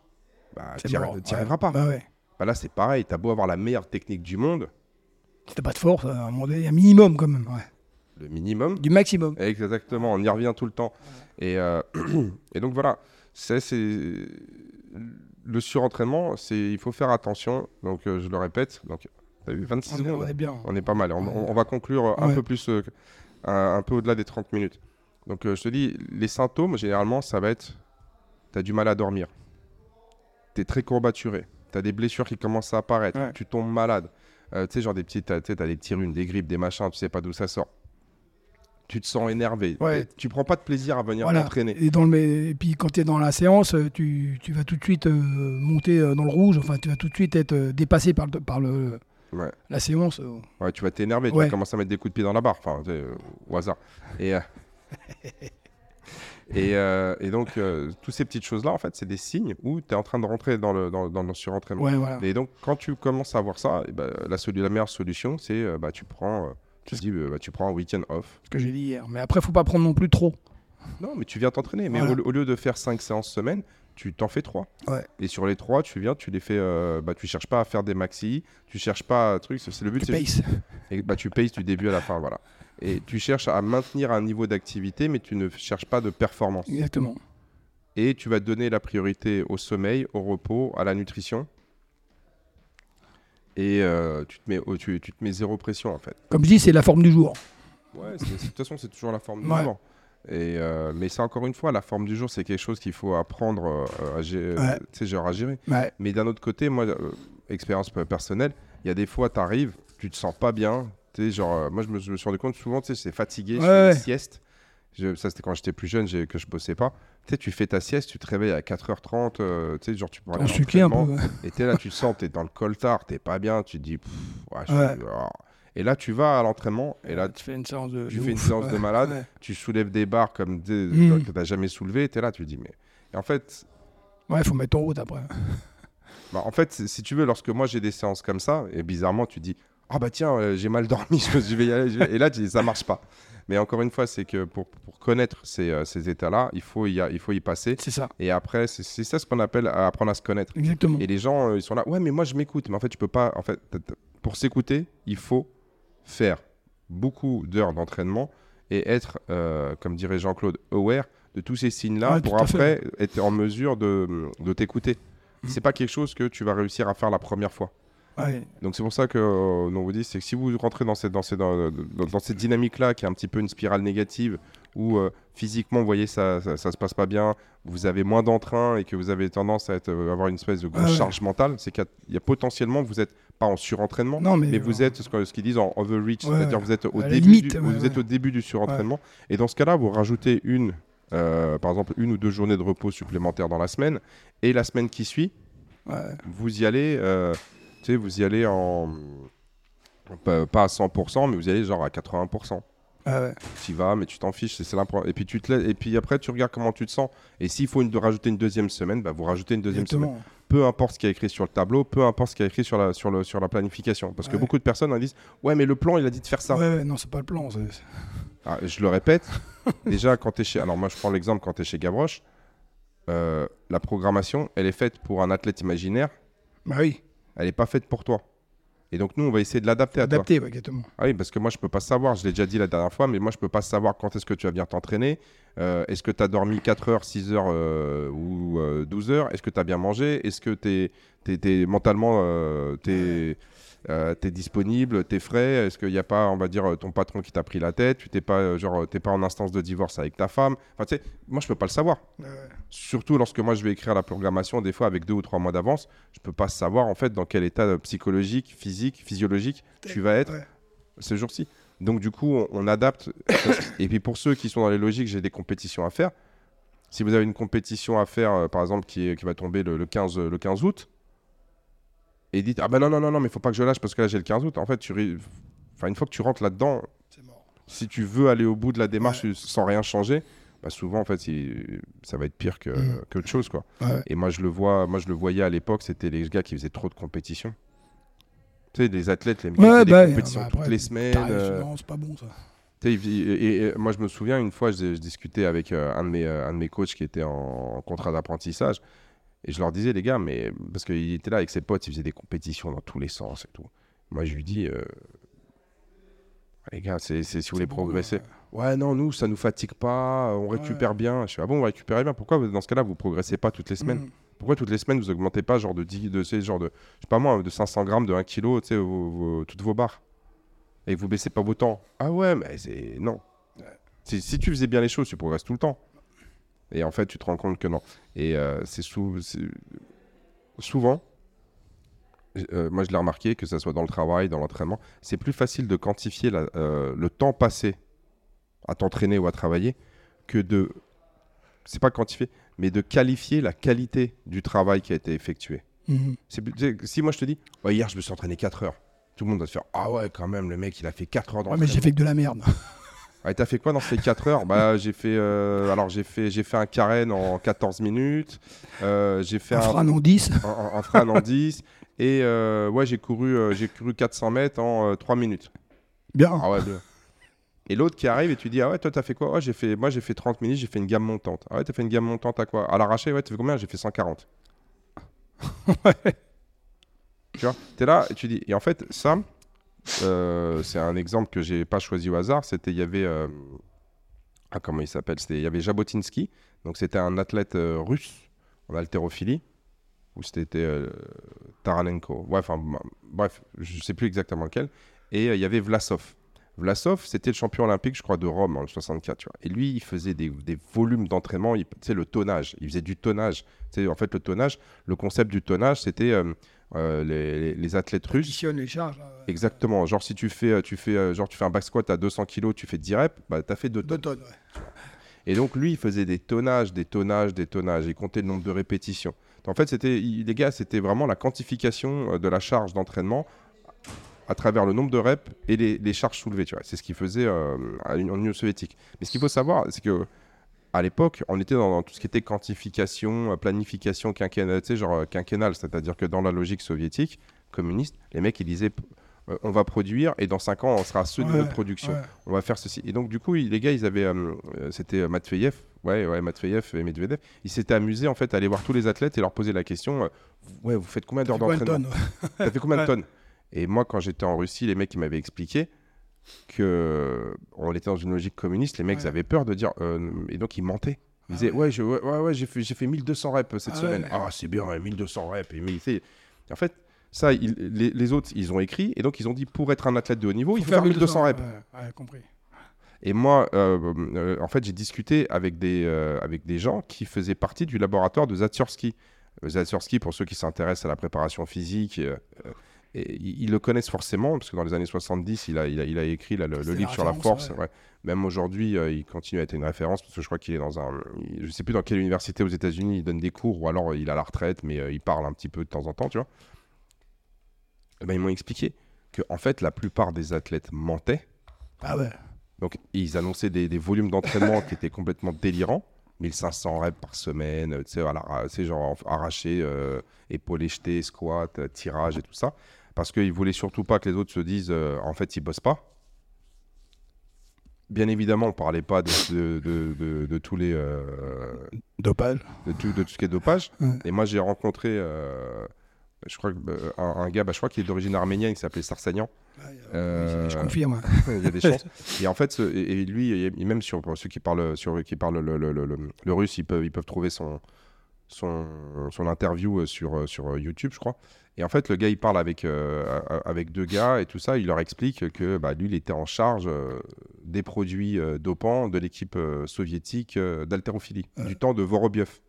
bah, tu n'y arriveras pas. Bah là, c'est pareil. Tu as beau avoir la meilleure technique du monde. Si tu n'as pas de force, à un moment donné, un minimum quand même. Le minimum. Du maximum. Exactement. On y revient tout le temps. Et donc voilà. Le surentraînement, il faut faire attention. Donc, je le répète, donc, T'as vu, 26 secondes. On est bien. On est pas mal. On va conclure un peu plus, un peu au-delà des 30 minutes. Donc, je te dis, les symptômes, généralement, ça va être t'as du mal à dormir, t'es très courbaturé, t'as des blessures qui commencent à apparaître, tu tombes malade, tu sais, genre des petites, t'as des petits rhumes, des grippes, des machins, tu sais pas d'où ça sort. Tu te sens énervé, tu prends pas de plaisir à venir t'entraîner. Et puis quand tu es dans la séance, tu vas tout de suite monter dans le rouge, enfin tu vas tout de suite être dépassé par la séance. Ouais, tu vas t'énerver, tu vas commencer à mettre des coups de pied dans la barre, enfin au hasard. Et donc toutes ces petites choses-là, en fait, c'est des signes où tu es en train de rentrer dans le surentraînement. Ouais, voilà. Et donc quand tu commences à voir ça, et la meilleure solution, c'est tu prends... tu prends un week-end off. Ce que j'ai dit hier. Mais après, il ne faut pas prendre non plus trop. Non, mais tu viens t'entraîner. Mais au lieu de faire 5 séances semaine, tu t'en fais 3. Ouais. Et sur les 3, tu viens, tu les fais. Tu ne cherches pas à faire des maxi, tu ne cherches pas à trucs. C'est le but. Tu paces. Et tu paces du début à la fin. Voilà. Et tu cherches à maintenir un niveau d'activité, mais tu ne cherches pas de performance. Exactement. Et tu vas donner la priorité au sommeil, au repos, à la nutrition. Et tu te mets zéro pression en fait. Comme je dis, c'est la forme du jour. Ouais, de toute façon, c'est toujours la forme du jour. Et mais ça, encore une fois, la forme du jour, c'est quelque chose qu'il faut apprendre à gérer. Ouais. Mais d'un autre côté, moi, expérience personnelle, il y a des fois, tu arrives, tu te sens pas bien. Moi, je me suis rendu compte souvent, tu sais, c'est fatigué, je fais une sieste. Ça, c'était quand j'étais plus jeune, que je bossais pas. Tu fais ta sieste, tu te réveilles à 4h30, tu prends un entraînement, un peu, et t'es là, tu te sens, t'es dans le coltard, t'es pas bien, tu te dis... Et là, tu vas à l'entraînement, et là, tu fais une séance de malade, tu soulèves des barres comme que t'as jamais soulevées, t'es là, tu te dis... mais et en fait... Ouais, faut mettre en route après. En fait, si tu veux, lorsque moi j'ai des séances comme ça, et bizarrement, tu te dis... Ah bah tiens, j'ai mal dormi, je vais y aller. Et là, ça marche pas. Mais encore une fois, c'est que pour connaître ces états-là, il faut y passer. C'est ça. Et après, c'est ça ce qu'on appelle apprendre à se connaître. Exactement. Et les gens, ils sont là, ouais, mais moi, je m'écoute. Mais en fait, tu peux pas. En fait, pour s'écouter, il faut faire beaucoup d'heures d'entraînement et être, comme dirait Jean-Claude, aware de tous ces signes-là pour après être en mesure de t'écouter. C'est pas quelque chose que tu vas réussir à faire la première fois. Ouais. Donc c'est pour ça que on vous dit, c'est que si vous rentrez dans cette dynamique-là, qui est un petit peu une spirale négative, où physiquement, vous voyez, ça se passe pas bien, vous avez moins d'entrain et que vous avez tendance à avoir une espèce de grosse charge mentale, c'est qu'il y a potentiellement, vous êtes pas en surentraînement, mais vous êtes ce qu'ils disent en overreach, c'est-à-dire vous êtes au début du surentraînement. Et dans ce cas-là, vous rajoutez par exemple, 1 ou 2 journées de repos supplémentaires dans la semaine, et la semaine qui suit, vous y allez. Vous y allez pas à 100%, mais vous y allez genre à 80%. Tu y vas, mais tu t'en fiches. C'est l'important. Et puis tu te lèves, et puis après tu regardes comment tu te sens. Et s'il faut rajouter une deuxième semaine, vous rajoutez une deuxième semaine. Peu importe ce qu'il y a écrit sur le tableau, peu importe ce qu'il y a écrit sur la planification. Parce que beaucoup de personnes disent « Ouais, mais le plan, il a dit de faire ça. » Ouais, non, c'est pas le plan. Je le répète. Déjà, quand t'es chez... Alors moi, je prends l'exemple quand t'es chez Gavroche. La programmation, elle est faite pour un athlète imaginaire. Bah oui. Elle n'est pas faite pour toi. Et donc, nous, on va essayer de l'adapter à toi. Adapter, exactement. Ah oui, parce que moi, je ne peux pas savoir, je l'ai déjà dit la dernière fois, mais moi, je ne peux pas savoir quand est-ce que tu vas venir t'entraîner. Est-ce que tu as dormi 4 heures, 6 heures ou 12 heures ? Est-ce que tu as bien mangé ? Est-ce que t'es mentalement t'es disponible, t'es frais ? Est-ce qu'il n'y a pas, on va dire, ton patron qui t'a pris la tête ? Tu n'es pas, pas en instance de divorce avec ta femme ? Enfin, tu sais, moi, je ne peux pas le savoir. Surtout lorsque moi je vais écrire la programmation, des fois avec 2 ou 3 mois d'avance, je peux pas savoir en fait dans quel état psychologique, physique, physiologique tu vas être ce jour-ci. Donc du coup, on adapte. Et puis pour ceux qui sont dans les logiques, j'ai des compétitions à faire. Si vous avez une compétition à faire, par exemple, qui va tomber le 15 août, et dites ah ben non, mais faut pas que je lâche parce que là j'ai le 15 août. En fait, une fois que tu rentres là-dedans, c'est mort. Si tu veux aller au bout de la démarche sans rien changer. Souvent en fait ça va être pire qu'autre chose quoi. Ouais. Et moi je le voyais à l'époque, c'était les gars qui faisaient trop de compétitions, tu sais, des athlètes, les mecs qui faisaient des compétitions toutes les semaines, non, c'est pas bon ça. Et moi je me souviens une fois je discutais avec un de mes coachs qui était en contrat d'apprentissage, et je leur disais les gars, mais parce qu'il était là avec ses potes, il faisait des compétitions dans tous les sens et tout, moi je lui dis les gars, si vous voulez progresser. Ouais, non, nous, ça nous fatigue pas, on récupère bien. Je fais, ah bon, vous récupérez bien, pourquoi dans ce cas-là, vous progressez pas toutes les semaines ? Pourquoi toutes les semaines vous augmentez pas genre de 10, de ces genre de, je sais pas moi, de 500 grammes, de 1 kilo, tu sais, toutes vos barres, et vous baissez pas vos temps. Ah ouais, mais c'est non. C'est, si tu faisais bien les choses, tu progresses tout le temps. Et en fait, tu te rends compte que non. Et souvent, moi je l'ai remarqué, que ça soit dans le travail, dans l'entraînement, c'est plus facile de quantifier le temps passé à t'entraîner ou à travailler que de, c'est pas quantifier, mais de qualifier la qualité du travail qui a été effectué. Mmh. Si moi je te dis, oh, hier je me suis entraîné 4 heures, tout le monde va se faire, ah ouais quand même, le mec il a fait 4 heures d'entraînement. Ouais mais j'ai fait que de la merde. Ah, t'as fait quoi dans ces 4 heures? Bah, j'ai fait un carène en 14 minutes. J'ai fait un frane en 10. Un frane en 10. Et ouais, j'ai couru 400 mètres en 3 minutes. Bien. Ah ouais, bien. Et l'autre qui arrive et tu dis, ah ouais, toi, t'as fait quoi? Ouais, j'ai fait 30 minutes, j'ai fait une gamme montante. Ah ouais, t'as fait une gamme montante à quoi? À l'arraché, ouais, t'as fait combien? J'ai fait 140. Ouais. Tu vois, t'es là et tu dis, et en fait, ça. C'est un exemple que j'ai pas choisi au hasard. C'était, il y avait comment il s'appelle, c'était, il y avait Jabotinsky, donc c'était un athlète russe en haltérophilie, ou c'était Taranenko, ouais, enfin bref, je sais plus exactement lequel. Et il y avait Vlasov, c'était le champion olympique je crois de Rome en 64, tu vois. Et lui il faisait des volumes d'entraînement, tu sais, le tonnage, il faisait du tonnage, tu sais, en fait le tonnage, le concept du tonnage c'était les athlètes russes, les charges, exactement, genre si tu fais un back squat à 200 kg, tu fais 10 reps, bah t'as fait 2 tonnes, ouais. Et donc lui il faisait des tonnages, il comptait le nombre de répétitions. En fait c'était, les gars, c'était vraiment la quantification de la charge d'entraînement à travers le nombre de reps et les charges soulevées, tu vois. C'est ce qu'ils faisaient en Union soviétique. Mais ce qu'il faut savoir, c'est que à l'époque, on était dans tout ce qui était quantification, planification quinquennale, tu sais, genre quinquennale, c'est-à-dire que dans la logique soviétique, communiste, les mecs, ils disaient on va produire et dans 5 ans, on sera à ce niveau de production. Ouais. On va faire ceci. Et donc, du coup, les gars, ils avaient, c'était Matveïev, Matveïev et Medvedev, ils s'étaient amusés en fait à aller voir tous les athlètes et leur poser la question, ouais, vous faites combien d'heures d'entraînement? T'as fait combien de tonnes? Et moi, quand j'étais en Russie, les mecs ils m'avaient expliqué qu'on était dans une logique communiste. Les mecs avaient peur de dire, et donc ils mentaient. Ils disaient j'ai fait 1200 reps cette semaine. Ouais. Ah c'est bien, 1200 reps. Et en fait, ça, les autres ils ont écrit et donc ils ont dit pour être un athlète de haut niveau, il faut faire 1200 reps. Ouais, compris. Et moi, en fait, j'ai discuté avec des gens qui faisaient partie du laboratoire de Zatsiorsky. Zatsiorsky, pour ceux qui s'intéressent à la préparation physique. Et ils le connaissent forcément, parce que dans les années 70, il a écrit le livre sur la force. Ouais. Ouais. Même aujourd'hui, il continue à être une référence, parce que je crois qu'il est dans un... Je ne sais plus dans quelle université aux États-Unis il donne des cours, ou alors il a la retraite, mais il parle un petit peu de temps en temps, tu vois. Et ben, ils m'ont expliqué qu'en fait, la plupart des athlètes mentaient. Ah ouais. Donc, ils annonçaient des volumes d'entraînement qui étaient complètement délirants. 1500 reps par semaine, tu sais, genre arraché, épaulé, jeté, squat, tirage et tout ça. Parce qu'ils ne voulaient surtout pas que les autres se disent en fait, ils ne bossent pas. Bien évidemment, on ne parlait pas de tous les... dopage. De tout ce qui est dopage. Ouais. Et moi, j'ai rencontré, je crois, un gars, bah, je crois qu'il est d'origine arménienne, qui s'appelait Sarsanian. Je confirme. Il y a des chances. Et en fait, lui, et même pour ceux qui parlent, le russe, ils peuvent trouver son interview sur YouTube, je crois. Et en fait, le gars, il parle avec deux gars et tout ça. Il leur explique que bah, lui, il était en charge des produits dopants de l'équipe soviétique d'haltérophilie, du temps de Vorobiev.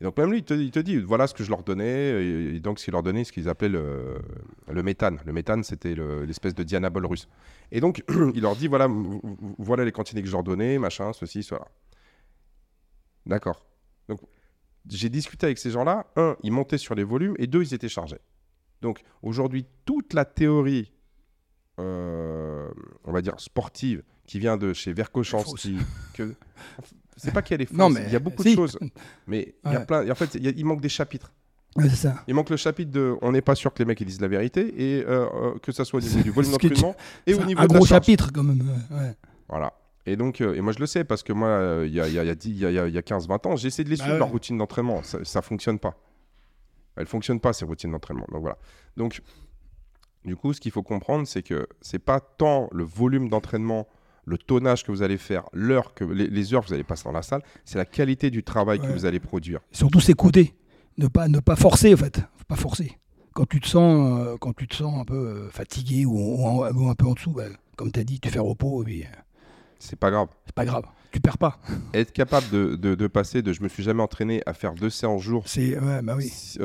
Et donc, même lui, il te dit voilà ce que je leur donnais. Et donc, ce qu'il leur donnait, ce qu'ils appelaient le méthane. Le méthane, c'était l'espèce de dianabol russe. Et donc, il leur dit voilà les quantités que je leur donnais, machin, ceci, cela. D'accord. Donc, j'ai discuté avec ces gens-là. Un, ils montaient sur les volumes et deux, ils étaient chargés. Donc, aujourd'hui, toute la théorie, on va dire sportive, qui vient de chez Verkhochansky, que. C'est pas qu'il y a des fausses, il y a beaucoup de choses, mais il y a plein. En fait, il manque des chapitres. Ouais, c'est ça. Il manque le chapitre de on n'est pas sûr que les mecs ils disent la vérité et que ça soit au niveau du volume d'entraînement et au niveau de la charge. Un gros chapitre quand même. Ouais. Voilà. Et donc, et moi je le sais parce que moi, il y a 15-20 ans, j'ai essayé de les suivre leur routine d'entraînement. Ça fonctionne pas. Elles fonctionnent pas ces routines d'entraînement. Donc voilà. Donc, du coup, ce qu'il faut comprendre, c'est que c'est pas tant le volume d'entraînement, le tonnage que vous allez faire, les heures que vous allez passer dans la salle, c'est la qualité du travail que vous allez produire. Et surtout s'écouter. ne pas forcer en fait, faut pas forcer. Quand tu te sens un peu fatigué ou un peu en dessous, bah, comme tu as dit, tu fais repos et puis... C'est pas grave, tu perds pas. Être capable de passer de je me suis jamais entraîné à faire 2 séances jour, 6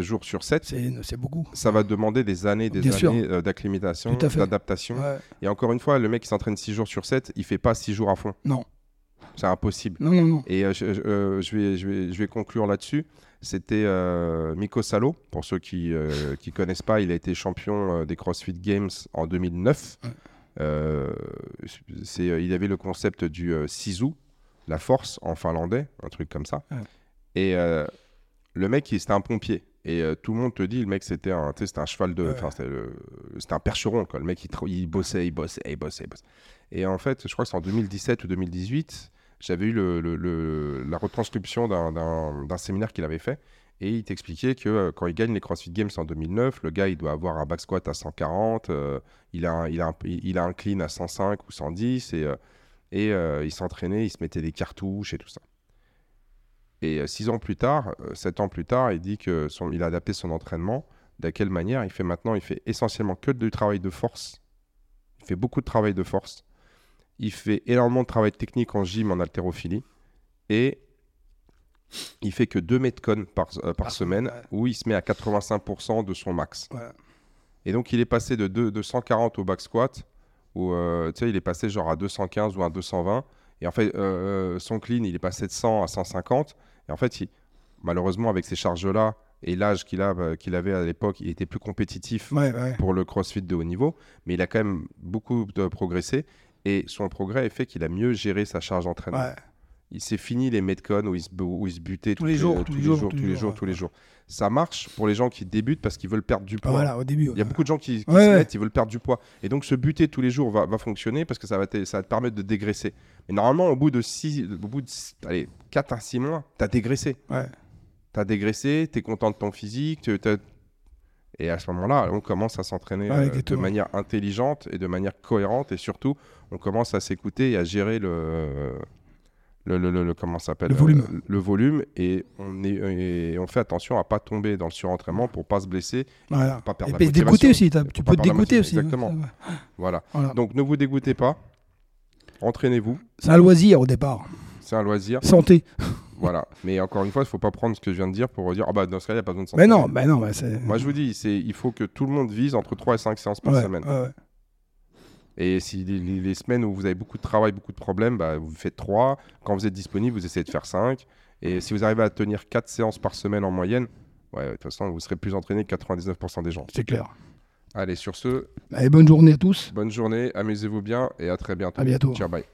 jours sur 7, c'est beaucoup. Ça va demander des années d'acclimatation, d'adaptation. Ouais. Et encore une fois, le mec qui s'entraîne 6 jours sur 7, il fait pas 6 jours à fond. Non. C'est impossible. Non. Et je vais conclure là-dessus. C'était Miko Salo, pour ceux qui ne connaissent pas, il a été champion des CrossFit Games en 2009. Ouais. Il avait le concept du sisu, la force en finlandais, un truc comme ça. Ouais. Et le mec, c'était un pompier. Et tout le monde te dit, le mec, c'était un cheval de... Enfin, c'était un percheron, quoi. Le mec, il bossait. Et en fait, je crois que c'est en 2017 ou 2018... J'avais eu la retranscription d'un séminaire qu'il avait fait et il t'expliquait que quand il gagne les CrossFit Games en 2009, le gars il doit avoir un back squat à 140, il a un clean à 105 ou 110 et il s'entraînait, il se mettait des cartouches et tout ça. Et 7 ans plus tard, il dit qu'il a adapté son entraînement. De quelle manière? Il fait essentiellement que du travail de force. Il fait beaucoup de travail de force. Il fait énormément de travail technique en gym, en haltérophilie. Et il fait que 2 MetCon par semaine, ouais. Où il se met à 85% de son max. Ouais. Et donc, il est passé de 140 au back squat, où il est passé genre à 215 ou à 220. Et en fait, son clean, il est passé de 100 à 150. Et en fait, malheureusement, avec ces charges-là, et l'âge qu'il avait à l'époque, il était plus compétitif pour le CrossFit de haut niveau. Mais il a quand même beaucoup progressé. Et son progrès a fait qu'il a mieux géré sa charge d'entraînement. Ouais. Il s'est fini les metcons où il se butait tous les jours. Ça marche pour les gens qui débutent parce qu'ils veulent perdre du poids. Ah, voilà, au début, il y a beaucoup de gens qui se mettent, ils veulent perdre du poids. Et donc, se buter tous les jours va fonctionner parce que ça va te permettre de dégraisser. Mais normalement, au bout de 4 à 6 mois, tu as dégraissé. Ouais. Tu as dégraissé, tu es content de ton physique. Et à ce moment-là, on commence à s'entraîner manière intelligente et de manière cohérente. Et surtout, on commence à s'écouter et à gérer le volume. Et on fait attention à ne pas tomber dans le surentraînement pour ne pas se blesser, voilà. Pour pas perdre la motivation. Dégoûter aussi, tu peux te dégoûter aussi. Exactement. Ouais. Voilà. Donc, ne vous dégoûtez pas. Entraînez-vous. C'est un loisir au départ. C'est un loisir. Santé. Voilà, mais encore une fois, il ne faut pas prendre ce que je viens de dire pour dire dans ce cas, il n'y a pas besoin de s'entraîner. Mais non, c'est... Moi, je vous dis, il faut que tout le monde vise entre 3 et 5 séances par semaine. Ouais. Et si les semaines où vous avez beaucoup de travail, beaucoup de problèmes, vous faites 3. Quand vous êtes disponible, vous essayez de faire 5. Et si vous arrivez à tenir 4 séances par semaine en moyenne, de toute façon, vous serez plus entraîné que 99% des gens. C'est clair. Allez, sur ce... Allez, bonne journée à tous. Bonne journée, amusez-vous bien et à très bientôt. À bientôt. Ciao, bye.